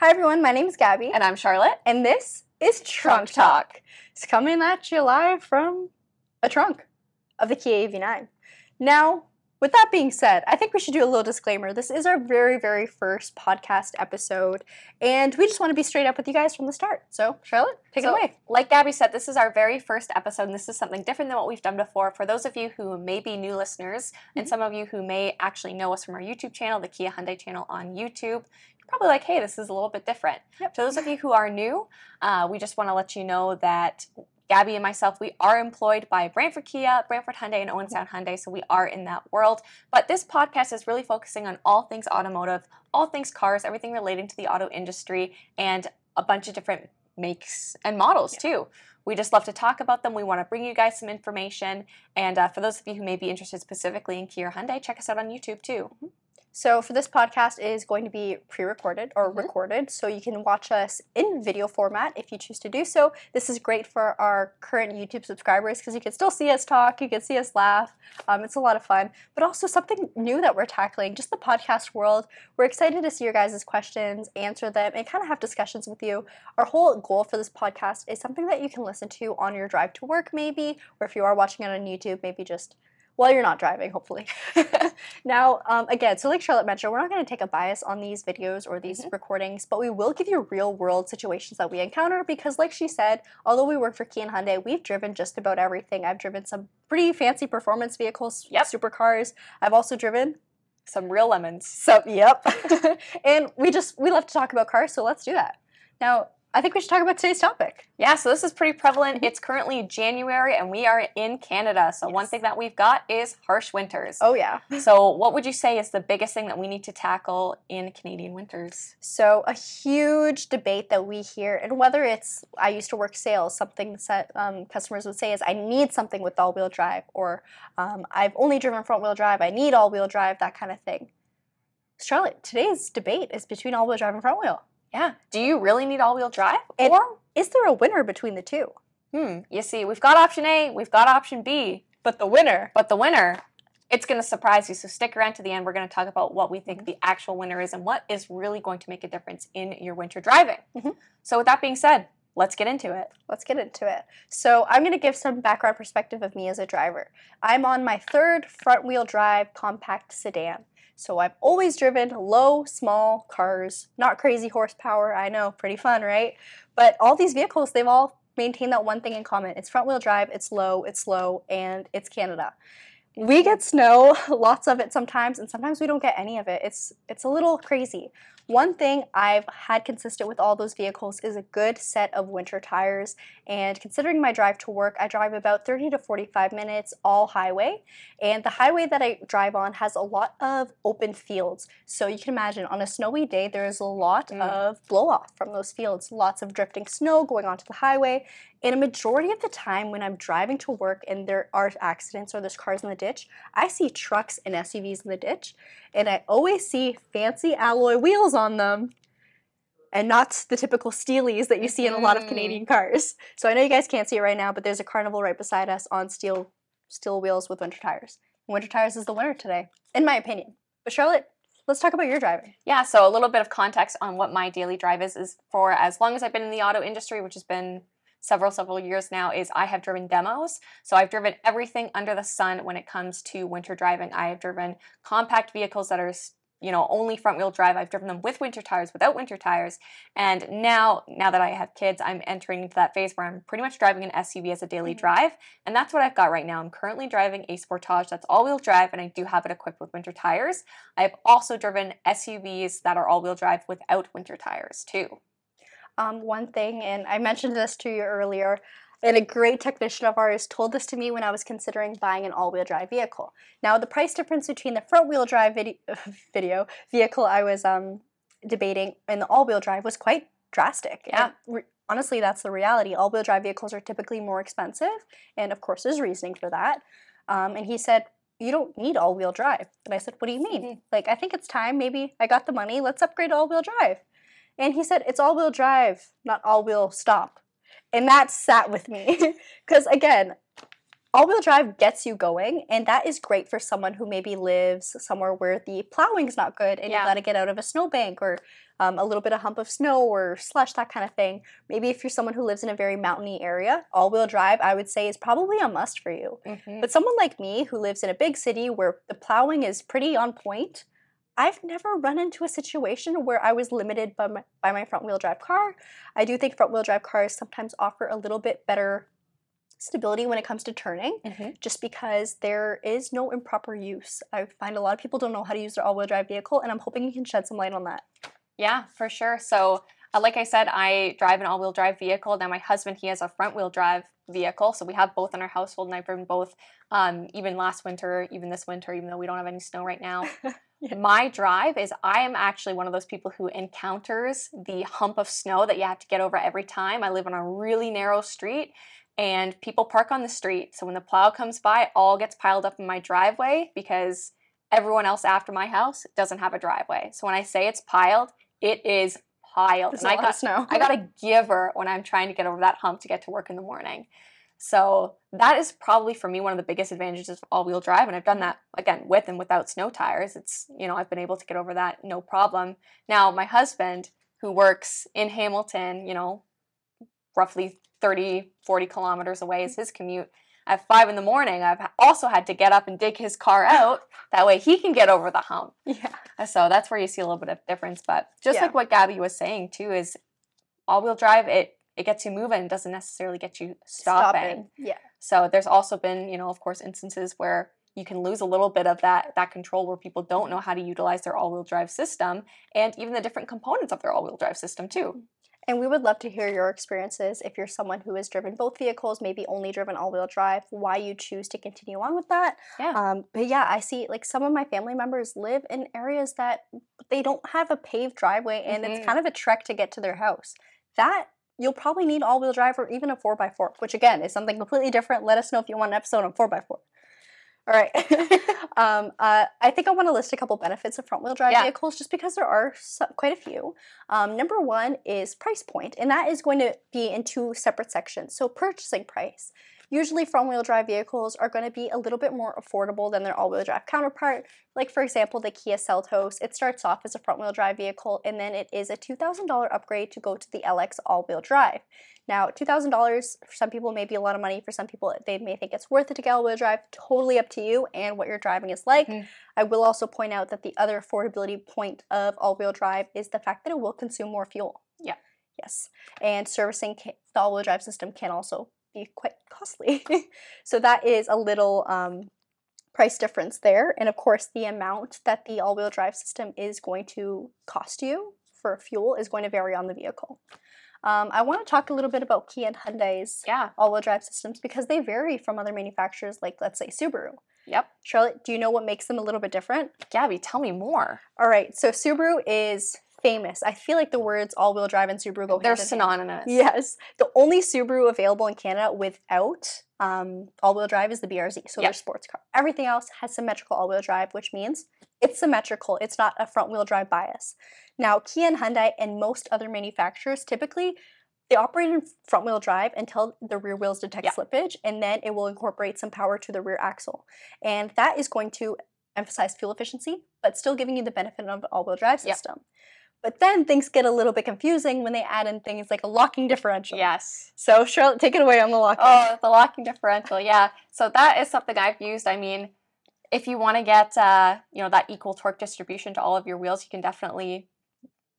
Hi everyone, my name's Gabby. And I'm Charlotte. And this is Trunk Talk. It's coming at you live from a trunk of the Kia EV9. Now, with that being said, I think we should do a little disclaimer. This is our very, very first podcast episode, and we just want to be straight up with you guys from the start. So, Charlotte, take it away. Like Gabby said, this is our very first episode, and this is something different than what we've done before. For those of you who may be new listeners, and some of you who may actually know us from our YouTube channel, the Kia Hyundai channel on YouTube, probably like, hey, this is a little bit different. Yep. To those of you who are new, we just want to let you know that Gabby and myself, we are employed by Brantford Kia, Brantford Hyundai, and Owen Sound Hyundai, so we are in that world. But this podcast is really focusing on all things automotive, all things cars, everything relating to the auto industry, and a bunch of different makes and models, too. We just love to talk about them. We want to bring you guys some information. And for those of you who may be interested specifically in Kia or Hyundai, check us out on YouTube, too. Mm-hmm. So for this podcast, it is going to be pre-recorded or recorded, so you can watch us in video format if you choose to do so. This is great for our current YouTube subscribers because you can still see us talk, you can see us laugh. It's a lot of fun, but also something new that we're tackling, just the podcast world. We're excited to see your guys' questions, answer them, and kind of have discussions with you. Our whole goal for this podcast is something that you can listen to on your drive to work maybe, or if you are watching it on YouTube, maybe just while you're not driving, hopefully. Now, again, so like Charlotte mentioned, we're not going to take a bias on these videos or these recordings, but we will give you real-world situations that we encounter because, like she said, although we work for Kia and Hyundai, we've driven just about everything. I've driven some pretty fancy performance vehicles, supercars. I've also driven some real lemons. And we love to talk about cars, so let's do that. Now, I think we should talk about today's topic. Yeah, so this is pretty prevalent. It's currently January and we are in Canada. So one thing that we've got is harsh winters. Oh, yeah. So what would you say is the biggest thing that we need to tackle in Canadian winters? So a huge debate that we hear, and whether it's, I used to work sales, something that customers would say is, I need something with all-wheel drive, or I've only driven front-wheel drive, I need all-wheel drive, that kind of thing. Charlotte, today's debate is between all-wheel drive and front-wheel. Yeah. Do you really need all-wheel drive? And or is there a winner between the two? You see, we've got option A, we've got option B. But the winner, it's going to surprise you. So stick around to the end. We're going to talk about what we think the actual winner is and what is really going to make a difference in your winter driving. So with that being said, let's get into it. So I'm going to give some background perspective of me as a driver. I'm on my third front-wheel drive compact sedan. So I've always driven low, small cars, not crazy horsepower. I know, pretty fun, right? But all these vehicles, they've all maintained that one thing in common. It's front-wheel drive, it's slow, and it's Canada. We get snow, lots of it sometimes, and sometimes we don't get any of it. It's a little crazy. One thing I've had consistent with all those vehicles is a good set of winter tires, and considering my drive to work, I drive about 30 to 45 minutes all highway, and the highway that I drive on has a lot of open fields, so you can imagine on a snowy day there is a lot of blow-off from those fields, lots of drifting snow going onto the highway, and a majority of the time when I'm driving to work and there are accidents or there's cars in the ditch, I see trucks and SUVs in the ditch, and I always see fancy alloy wheels on them and not the typical steelies that you see in a lot of Canadian cars. So I know you guys can't see it right now, but there's a Carnival right beside us on steel wheels with winter tires. And winter tires is the winner today, in my opinion. But Charlotte, let's talk about your driving. Yeah, so a little bit of context on what my daily drive is for as long as I've been in the auto industry, which has been several years now, is I have driven demos. So I've driven everything under the sun when it comes to winter driving. I have driven compact vehicles that are only front-wheel drive. I've driven them with winter tires, without winter tires. And now that I have kids, I'm entering into that phase where I'm pretty much driving an SUV as a daily drive. And that's what I've got right now. I'm currently driving a Sportage that's all-wheel drive, and I do have it equipped with winter tires. I've also driven SUVs that are all-wheel drive without winter tires, too. One thing, and I mentioned this to you earlier, and a great technician of ours told this to me when I was considering buying an all-wheel drive vehicle. Now, the price difference between the front-wheel drive vehicle I was debating and the all-wheel drive was quite drastic. Yeah. Honestly, that's the reality. All-wheel drive vehicles are typically more expensive, and of course, there's reasoning for that. And he said, you don't need all-wheel drive. And I said, what do you mean? I think it's time. Maybe I got the money. Let's upgrade to all-wheel drive. And he said, it's all-wheel drive, not all-wheel stop. And that sat with me. Because, again, All-wheel drive gets you going, and that is great for someone who maybe lives somewhere where the plowing's not good and yeah. you gotta get out of a snowbank or a little bit of hump of snow or slush, that kind of thing. Maybe if you're someone who lives in a very mountainy area, all-wheel drive, I would say, is probably a must for you. Mm-hmm. But someone like me who lives in a big city where the plowing is pretty on point, I've never run into a situation where I was limited by my front-wheel drive car. I do think front-wheel drive cars sometimes offer a little bit better stability when it comes to turning, mm-hmm. just because there is no improper use. I find a lot of people don't know how to use their all-wheel drive vehicle, and I'm hoping you can shed some light on that. Yeah, for sure. So like I said, I drive an all-wheel drive vehicle. Now my husband, he has a front-wheel drive vehicle, so we have both in our household, and I've driven both even last winter, even this winter, even though we don't have any snow right now. Yeah. My drive is I am actually one of those people who encounters the hump of snow that you have to get over every time. I live on a really narrow street, and people park on the street. So when the plow comes by, it all gets piled up in my driveway because everyone else after my house doesn't have a driveway. So when I say it's piled, it is piled. There's and I got a giver when I'm trying to get over that hump to get to work in the morning. So that is probably for me one of the biggest advantages of all-wheel drive, and I've done that again with and without snow tires. It's, you know, I've been able to get over that no problem. Now my husband, who works in Hamilton, you know, roughly 30, 40 kilometers away is his commute. At 5 in the morning, I've also had to get up and dig his car out. That way he can get over the hump. Yeah. So that's where you see a little bit of difference. But just yeah. like what Gabby was saying too, is all-wheel drive, it gets you moving. It doesn't necessarily get you stopping. Yeah. So there's also been, you know, of course, instances where you can lose a little bit of that control where people don't know how to utilize their all-wheel drive system and even the different components of their all-wheel drive system too. And we would love to hear your experiences if you're someone who has driven both vehicles, maybe only driven all-wheel drive, why you choose to continue on with that. Yeah. But yeah, I see like some of my family members live in areas that they don't have a paved driveway and mm-hmm. it's kind of a trek to get to their house. That you'll probably need all-wheel drive or even a 4x4, which again is something completely different. Let us know if you want an episode on 4x4. All right. I think I want to list a couple benefits of front-wheel drive yeah. vehicles just because there are quite a few. Number one is price point, and that is going to be in two separate sections. So purchasing price. Usually front-wheel drive vehicles are going to be a little bit more affordable than their all-wheel drive counterpart. Like, for example, the Kia Seltos. It starts off as a front-wheel drive vehicle, and then it is a $2,000 upgrade to go to the LX all-wheel drive. Now, $2,000 for some people may be a lot of money. For some people, they may think it's worth it to get all-wheel drive. Totally up to you and what your driving is like. Mm-hmm. I will also point out that the other affordability point of all-wheel drive is the fact that it will consume more fuel. Yeah. Yes. And servicing the all-wheel drive system can also be quite costly. So that is a little price difference there. And of course, the amount that the all-wheel drive system is going to cost you for fuel is going to vary on the vehicle. I want to talk a little bit about Kia and Hyundai's yeah. all-wheel drive systems because they vary from other manufacturers like, let's say, Subaru. Yep. Charlotte, do you know what makes them a little bit different? Gabby, tell me more. All right. So Subaru is famous. I feel like the words all-wheel drive and Subaru go hand in hand. They're synonymous. Yes. The only Subaru available in Canada without all-wheel drive is the BRZ, so yep. their sports car. Everything else has symmetrical all-wheel drive, which means it's symmetrical. It's not a front-wheel drive bias. Now, Kia and Hyundai and most other manufacturers, typically, they operate in front-wheel drive until the rear wheels detect yeah. slippage, and then it will incorporate some power to the rear axle. And that is going to emphasize fuel efficiency, but still giving you the benefit of the all-wheel drive system. Yeah. But then things get a little bit confusing when they add in things like a locking differential. Yes. So, Charlotte, take it away on the locking. Oh, the locking differential, yeah. So that is something I've used. I mean, if you want to get, that equal torque distribution to all of your wheels, you can definitely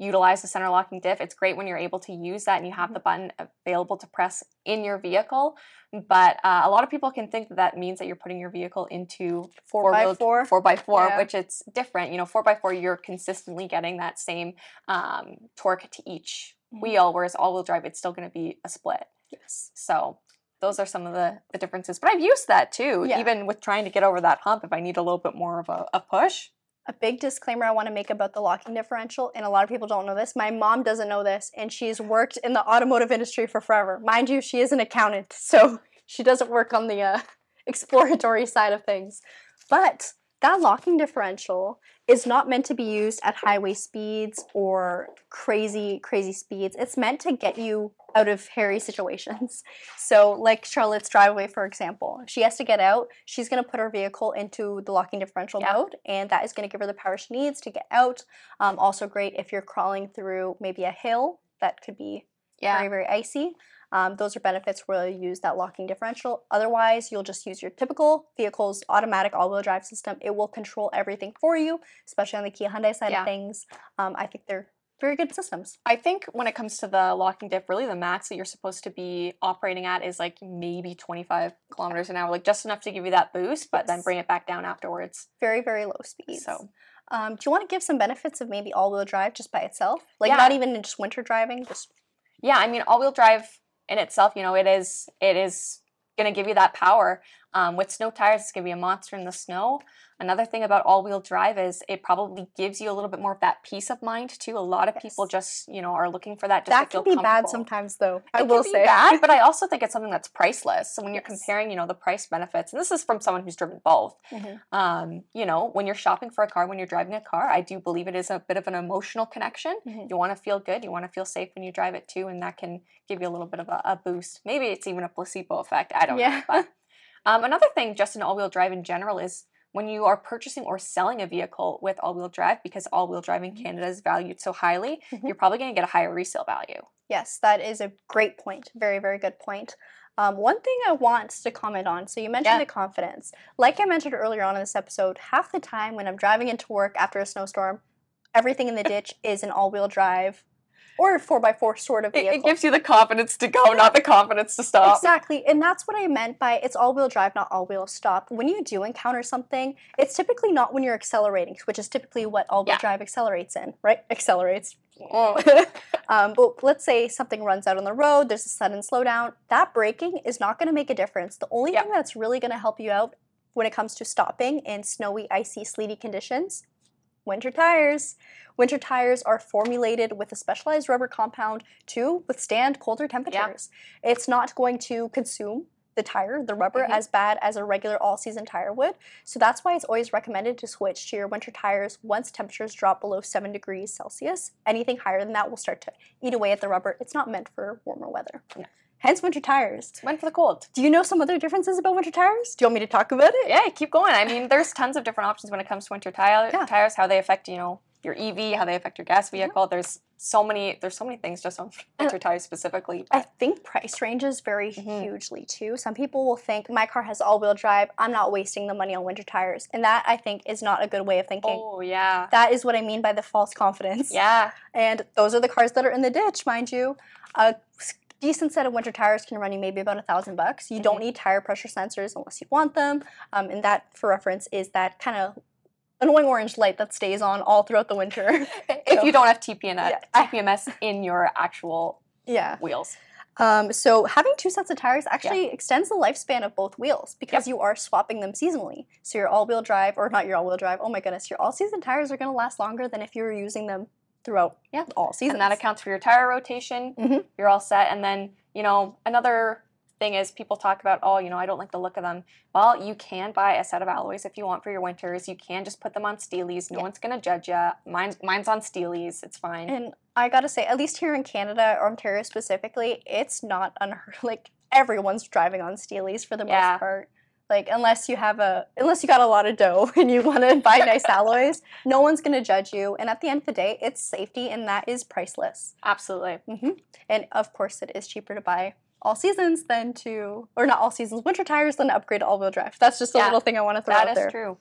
utilize the center locking diff. It's great when you're able to use that and you have the button available to press in your vehicle. But a lot of people can think that means that you're putting your vehicle into 4x4, yeah. which it's different. You know, 4x4, you're consistently getting that same torque to each wheel, whereas all-wheel drive, it's still going to be a split. Yes. So those are some of the differences. But I've used that too, yeah. even with trying to get over that hump if I need a little bit more of a push. A big disclaimer I want to make about the locking differential, and a lot of people don't know this. My mom doesn't know this, and she's worked in the automotive industry for forever. Mind you, she is an accountant, so she doesn't work on the exploratory side of things. But That locking differential is not meant to be used at highway speeds or crazy speeds. It's meant to get you out of hairy situations. So like Charlotte's driveway, for example, she has to get out. She's going to put her vehicle into the locking differential mode, and that is going to give her the power she needs to get out. Also great if you're crawling through maybe a hill that could be very, very icy. Those are benefits where you'll use that locking differential. Otherwise, you'll just use your typical vehicle's automatic all-wheel drive system. It will control everything for you, especially on the Kia Hyundai side of things. I think they're very good systems. I think when it comes to the locking diff, really the max that you're supposed to be operating at is like maybe 25 kilometers an hour, like just enough to give you that boost, but then bring it back down afterwards. Very, very low speed. So, do you want to give some benefits of maybe all-wheel drive just by itself? Like not even in just winter driving? Yeah, I mean, all-wheel drive in itself, you know, it is going to give you that power. With snow tires, it's going to be a monster in the snow. Another thing about all-wheel drive is it probably gives you a little bit more of that peace of mind, too. A lot of people just, you know, are looking for that just to feel comfortable. That can be bad sometimes, though. It will be bad, but I also think it's something that's priceless. So when you're comparing, you know, the price benefits, and this is from someone who's driven both, you know, when you're shopping for a car, when you're driving a car, I do believe it is a bit of an emotional connection. Mm-hmm. You want to feel good. You want to feel safe when you drive it, too, and that can give you a little bit of a boost. Maybe it's even a placebo effect. I don't know. But another thing just in all-wheel drive in general is when you are purchasing or selling a vehicle with all-wheel drive, because all-wheel drive in Canada is valued so highly, you're probably going to get a higher resale value. Yes, that is a great point. Very, very good point. One thing I want to comment on, so you mentioned the confidence. Like I mentioned earlier on in this episode, half the time when I'm driving into work after a snowstorm, everything in the ditch is an all-wheel drive or 4x4 sort of vehicle. It gives you the confidence to go, not the confidence to stop. Exactly, and that's what I meant by it's all-wheel drive, not all-wheel stop. When you do encounter something, it's typically not when you're accelerating, which is typically what all-wheel drive accelerates in, right? Accelerates. But let's say something runs out on the road, there's a sudden slowdown. That braking is not going to make a difference. The only thing that's really going to help you out when it comes to stopping in snowy, icy, sleety conditions, winter tires. Winter tires are formulated with a specialized rubber compound to withstand colder temperatures. Yeah. It's not going to consume the tire, the rubber, as bad as a regular all-season tire would. So that's why it's always recommended to switch to your winter tires once temperatures drop below 7 degrees Celsius. Anything higher than that will start to eat away at the rubber. It's not meant for warmer weather. Yeah. Hence winter tires. It's meant for the cold. Do you know some other differences about winter tires? Do you want me to talk about it? Yeah, keep going. I mean, there's tons of different options when it comes to winter tires, how they affect, you know, your EV, how they affect your gas vehicle. Yeah. There's so many things just on winter tires specifically. But I think price ranges vary hugely too. Some people will think my car has all-wheel drive. I'm not wasting the money on winter tires. And that I think is not a good way of thinking. Oh yeah. That is what I mean by the false confidence. Yeah. And those are the cars that are in the ditch, mind you. Decent set of winter tires can run you maybe about $1,000. You don't need tire pressure sensors unless you want them. And that, for reference, is that kind of annoying orange light that stays on all throughout the winter. If you don't have TPMS in your actual wheels. So having two sets of tires actually extends the lifespan of both wheels because you are swapping them seasonally. So your all-wheel drive, or not your all-wheel drive, oh my goodness, your all-season tires are going to last longer than if you were using them throughout all season. And that accounts for your tire rotation. You're all set. And then, you know, another thing is people talk about, oh, you know, I don't like the look of them. Well, you can buy a set of alloys if you want for your winters. You can just put them on steelies. No one's going to judge you. Mine's on steelies. It's fine. And I got to say, at least here in Canada, or Ontario specifically, it's not unheard. Like, everyone's driving on steelies for the most part. Like, unless you got a lot of dough and you want to buy nice alloys, no one's going to judge you. And at the end of the day, it's safety, and that is priceless. Absolutely. And of course, it is cheaper to buy winter tires than to upgrade to all-wheel drive. That's just a little thing I want to throw out there. That is true.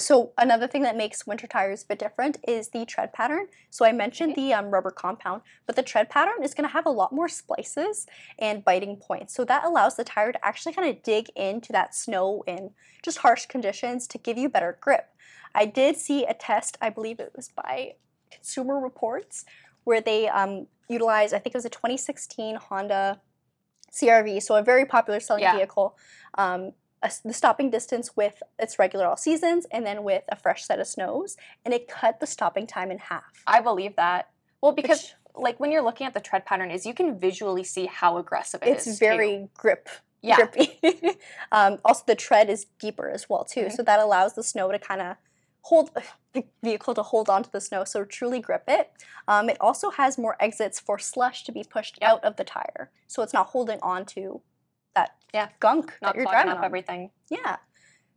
So another thing that makes winter tires a bit different is the tread pattern. So I mentioned the rubber compound, but the tread pattern is going to have a lot more splices and biting points. So that allows the tire to actually kind of dig into that snow and just harsh conditions to give you better grip. I did see a test, I believe it was by Consumer Reports, where they utilized, I think it was a 2016 Honda CR-V, so a very popular selling vehicle, the stopping distance with its regular all seasons and then with a fresh set of snows, and it cut the stopping time in half. I believe that. Well, because when you're looking at the tread pattern, you can visually see how aggressive it is. It's very grip yeah. grippy. Also, the tread is deeper as well, too. Mm-hmm. So that allows the snow to kind of hold the vehicle to hold onto the snow, so truly grip it. It also has more exits for slush to be pushed out of the tire, so it's not holding on to that gunk that you're driving on. Everything. Yeah.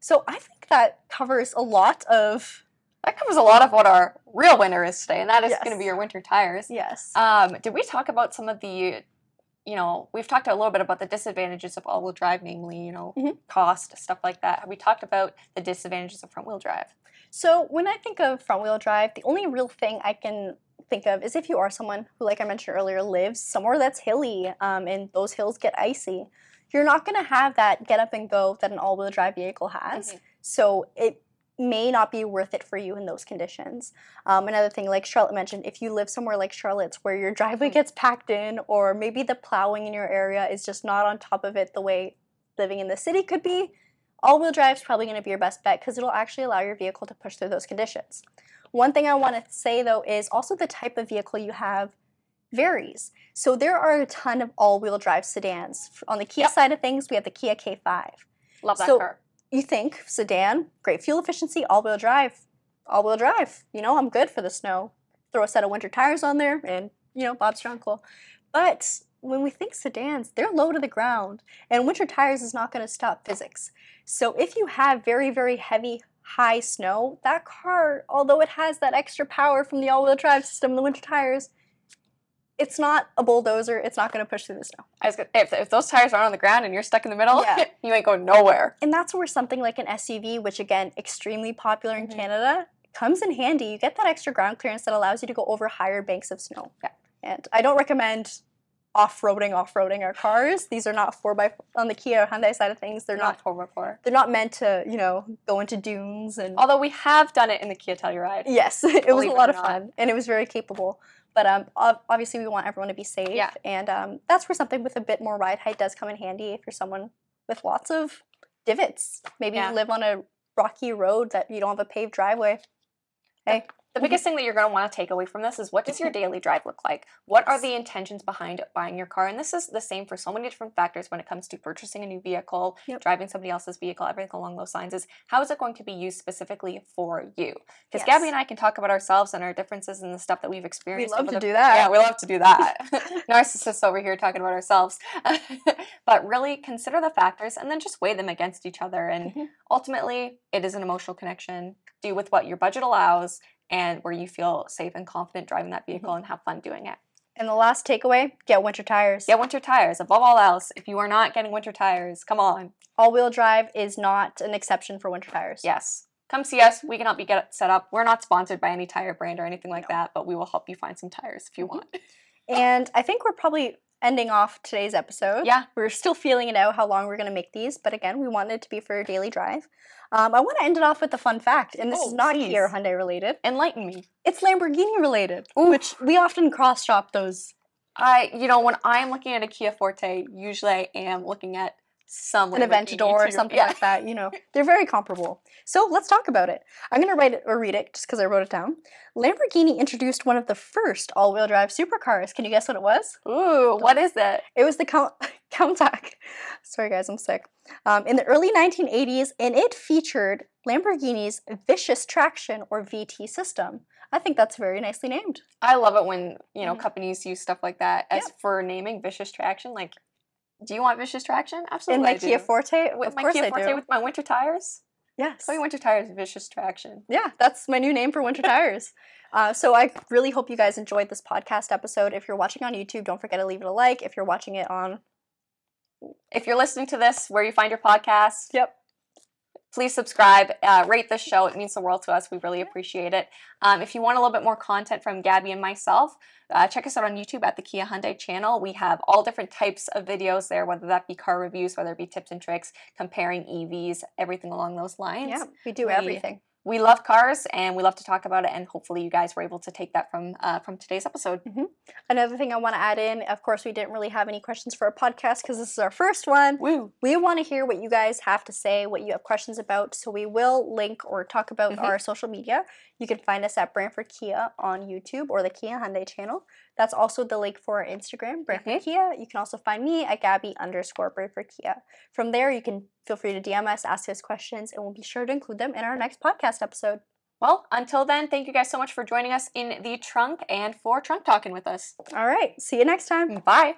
So I think that covers a lot of... That covers a lot of what our real winter is today, and that is going to be your winter tires. Yes. Did we talk about some of the, you know, we've talked a little bit about the disadvantages of all-wheel drive, namely, you know, cost, stuff like that. Have we talked about the disadvantages of front-wheel drive? So when I think of front-wheel drive, the only real thing I can think of is if you are someone who, like I mentioned earlier, lives somewhere that's hilly, and those hills get icy. You're not going to have that get-up-and-go that an all-wheel drive vehicle has. Mm-hmm. So it may not be worth it for you in those conditions. Another thing, like Charlotte mentioned, if you live somewhere like Charlotte's where your driveway gets packed in, or maybe the plowing in your area is just not on top of it the way living in the city could be, all-wheel drive is probably going to be your best bet because it'll actually allow your vehicle to push through those conditions. One thing I want to say, though, is also the type of vehicle you have varies. So there are a ton of all-wheel drive sedans. On the Kia side of things, we have the Kia K5. Love that car. You think sedan, great fuel efficiency, all-wheel drive, you know, I'm good for the snow. Throw a set of winter tires on there and, you know, Bob's your uncle. But when we think sedans, they're low to the ground, and winter tires is not going to stop physics. So if you have very, very heavy, high snow, that car, although it has that extra power from the all-wheel drive system and the winter tires, it's not a bulldozer. It's not going to push through the snow. If those tires aren't on the ground and you're stuck in the middle, you ain't going nowhere. And that's where something like an SUV, which, again, extremely popular in Canada, comes in handy. You get that extra ground clearance that allows you to go over higher banks of snow. Yeah. And I don't recommend off-roading our cars. These are not 4x4. On the Kia or Hyundai side of things, they're not 4x4. They're not meant to, you know, go into dunes. And although we have done it in the Kia Telluride. Yes, it was a lot of fun, and it was very capable. But obviously, we want everyone to be safe, and that's where something with a bit more ride height does come in handy if you're someone with lots of divots. Maybe you live on a rocky road that you don't have a paved driveway. Hey. The biggest thing that you're going to want to take away from this is, what does your daily drive look like? What are the intentions behind buying your car? And this is the same for so many different factors when it comes to purchasing a new vehicle, driving somebody else's vehicle, everything along those lines is, how is it going to be used specifically for you? Because Gabby and I can talk about ourselves and our differences and the stuff that we've experienced. We love to do that. Yeah, we love to do that. Narcissists over here talking about ourselves. But really consider the factors and then just weigh them against each other. And ultimately, it is an emotional connection. Do with what your budget allows, and where you feel safe and confident driving that vehicle and have fun doing it. And the last takeaway, get winter tires. Get winter tires. Above all else, if you are not getting winter tires, come on. All-wheel drive is not an exception for winter tires. Yes. Come see us. We cannot be set up. We're not sponsored by any tire brand or anything like that, but we will help you find some tires if you want. And I think we're probably ending off today's episode. Yeah. We're still feeling it out how long we're going to make these, but again, we wanted it to be for a daily drive. I want to end it off with a fun fact, and this is not Kia or Hyundai related. Enlighten me. It's Lamborghini related, which we often cross-shop those. You know, when I'm looking at a Kia Forte, usually I am looking at some an Aventador or something like that, you know. They're very comparable. So let's talk about it. I'm going to write it or read it just because I wrote it down. Lamborghini introduced one of the first all-wheel drive supercars. Can you guess what it was? Ooh, what is that? It was the Countach. Sorry, guys, I'm sick. In the early 1980s, and it featured Lamborghini's vicious traction or VT system. I think that's very nicely named. I love it when, you know, companies use stuff like that as for naming vicious traction, like, do you want vicious traction? Absolutely. In my Kia Forte? With my Kia Forte with my winter tires? Yes. Call me winter tires, vicious traction. Yeah, that's my new name for winter tires. So I really hope you guys enjoyed this podcast episode. If you're watching on YouTube, don't forget to leave it a like. If you're watching it on... If you're listening to this, where you find your podcast. Yep. Please subscribe, rate this show. It means the world to us. We really appreciate it. If you want a little bit more content from Gabby and myself, check us out on YouTube at the Kia Hyundai channel. We have all different types of videos there, whether that be car reviews, whether it be tips and tricks, comparing EVs, everything along those lines. Yeah, we do everything. We love cars, and we love to talk about it, and hopefully you guys were able to take that from today's episode. Another thing I want to add in, of course, we didn't really have any questions for our podcast because this is our first one. Woo. We want to hear what you guys have to say, what you have questions about, so we will link or talk about our social media. You can find us at Brantford Kia on YouTube or the Kia Hyundai channel. That's also the link for our Instagram, Brantford Kia. You can also find me at Gabby_BrantfordKia. From there, you can feel free to DM us, ask us questions, and we'll be sure to include them in our next podcast episode. Well, until then, thank you guys so much for joining us in the trunk and for trunk talking with us. All right. See you next time. Bye.